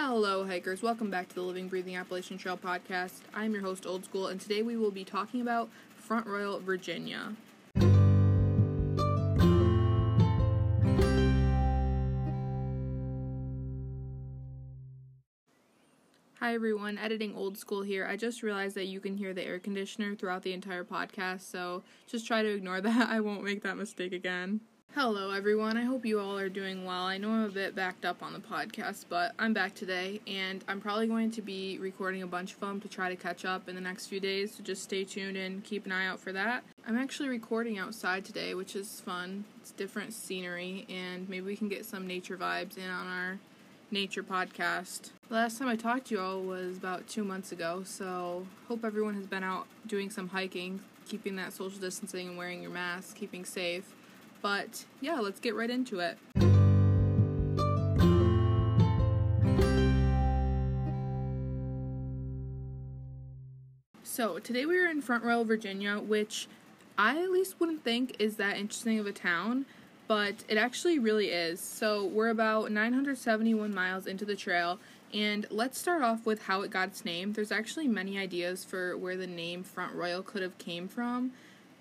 Hello hikers, welcome back to the Living Breathing Appalachian Trail podcast. I'm your host Old School, and today we will be talking about Front Royal, Virginia. Hi everyone, editing Old School here. I just realized that you can hear the air conditioner throughout the entire podcast, so just try to ignore that. I won't make that mistake again. Hello everyone, I hope you all are doing well. I know I'm a bit backed up on the podcast, but I'm back today, and I'm probably going to be recording a bunch of them to try to catch up in the next few days, so just stay tuned and keep an eye out for that. I'm actually recording outside today, which is fun. It's different scenery, and maybe we can get some nature vibes in on our nature podcast. The last time I talked to you all was about 2 months ago, so hope everyone has been out doing some hiking, keeping that social distancing and wearing your mask, keeping safe. But yeah, let's get right into it. So today we are in Front Royal, Virginia, which I at least wouldn't think is that interesting of a town, but it actually really is. So we're about 971 miles into the trail, and let's start off with how it got its name. There's actually many ideas for where the name Front Royal could have came from,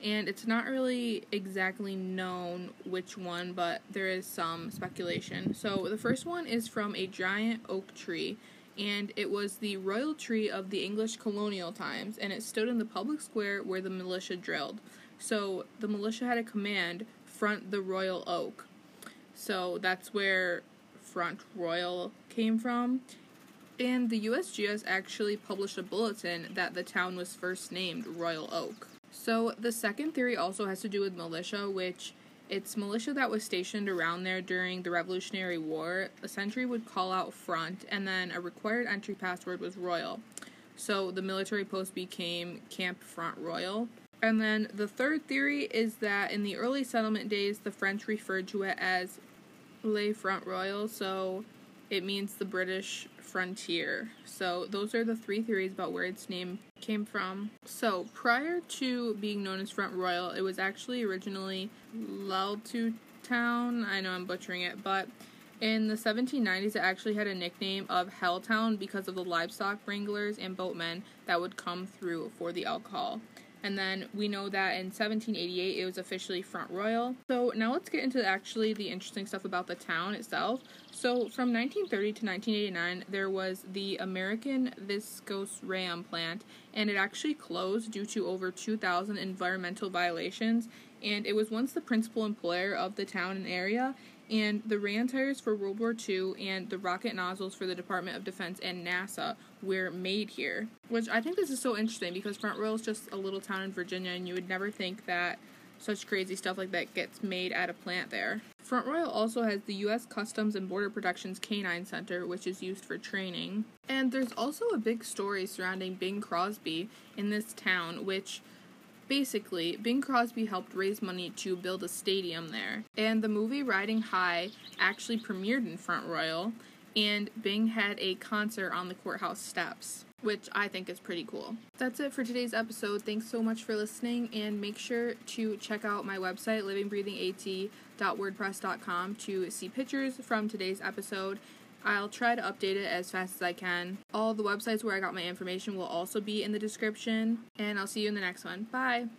and it's not really exactly known which one, but there is some speculation. So the first one is from a giant oak tree, and it was the royal tree of the English colonial times, and it stood in the public square where the militia drilled. So the militia had a command, front the royal oak. So that's where Front Royal came from. And the USGS actually published a bulletin that the town was first named Royal Oak. So the second theory also has to do with militia, which it's militia that was stationed around there during the Revolutionary War. A sentry would call out front, and then a required entry password was Royal. So the military post became Camp Front Royal. And then the third theory is that in the early settlement days, the French referred to it as Le Front Royal, so it means the British frontier. So those are the three theories about where its name came from. So prior to being known as Front Royal, it was actually originally Laltutown. I know I'm butchering it, but in the 1790s it actually had a nickname of Helltown because of the livestock wranglers and boatmen that would come through for the alcohol. And then we know that in 1788 it was officially Front Royal. So now let's get into actually the interesting stuff about the town itself. So from 1930 to 1989 there was the American Viscose rayon plant, and it actually closed due to over 2,000 environmental violations, and it was once the principal employer of the town and area, and the rayon tires for World War II and the rocket nozzles for the Department of Defense and NASA were made here. Which I think this is so interesting because Front Royal is just a little town in Virginia, and you would never think that such crazy stuff like that gets made at a plant there. Front Royal also has the U.S. Customs and Border Protection's Canine Center, which is used for training. And there's also a big story surrounding Bing Crosby in this town, which basically, Bing Crosby helped raise money to build a stadium there. And the movie Riding High actually premiered in Front Royal, and Bing had a concert on the courthouse steps, which I think is pretty cool. That's it for today's episode. Thanks so much for listening, and make sure to check out my website, livingbreathingat.wordpress.com, to see pictures from today's episode. I'll try to update it as fast as I can. All the websites where I got my information will also be in the description, and I'll see you in the next one. Bye!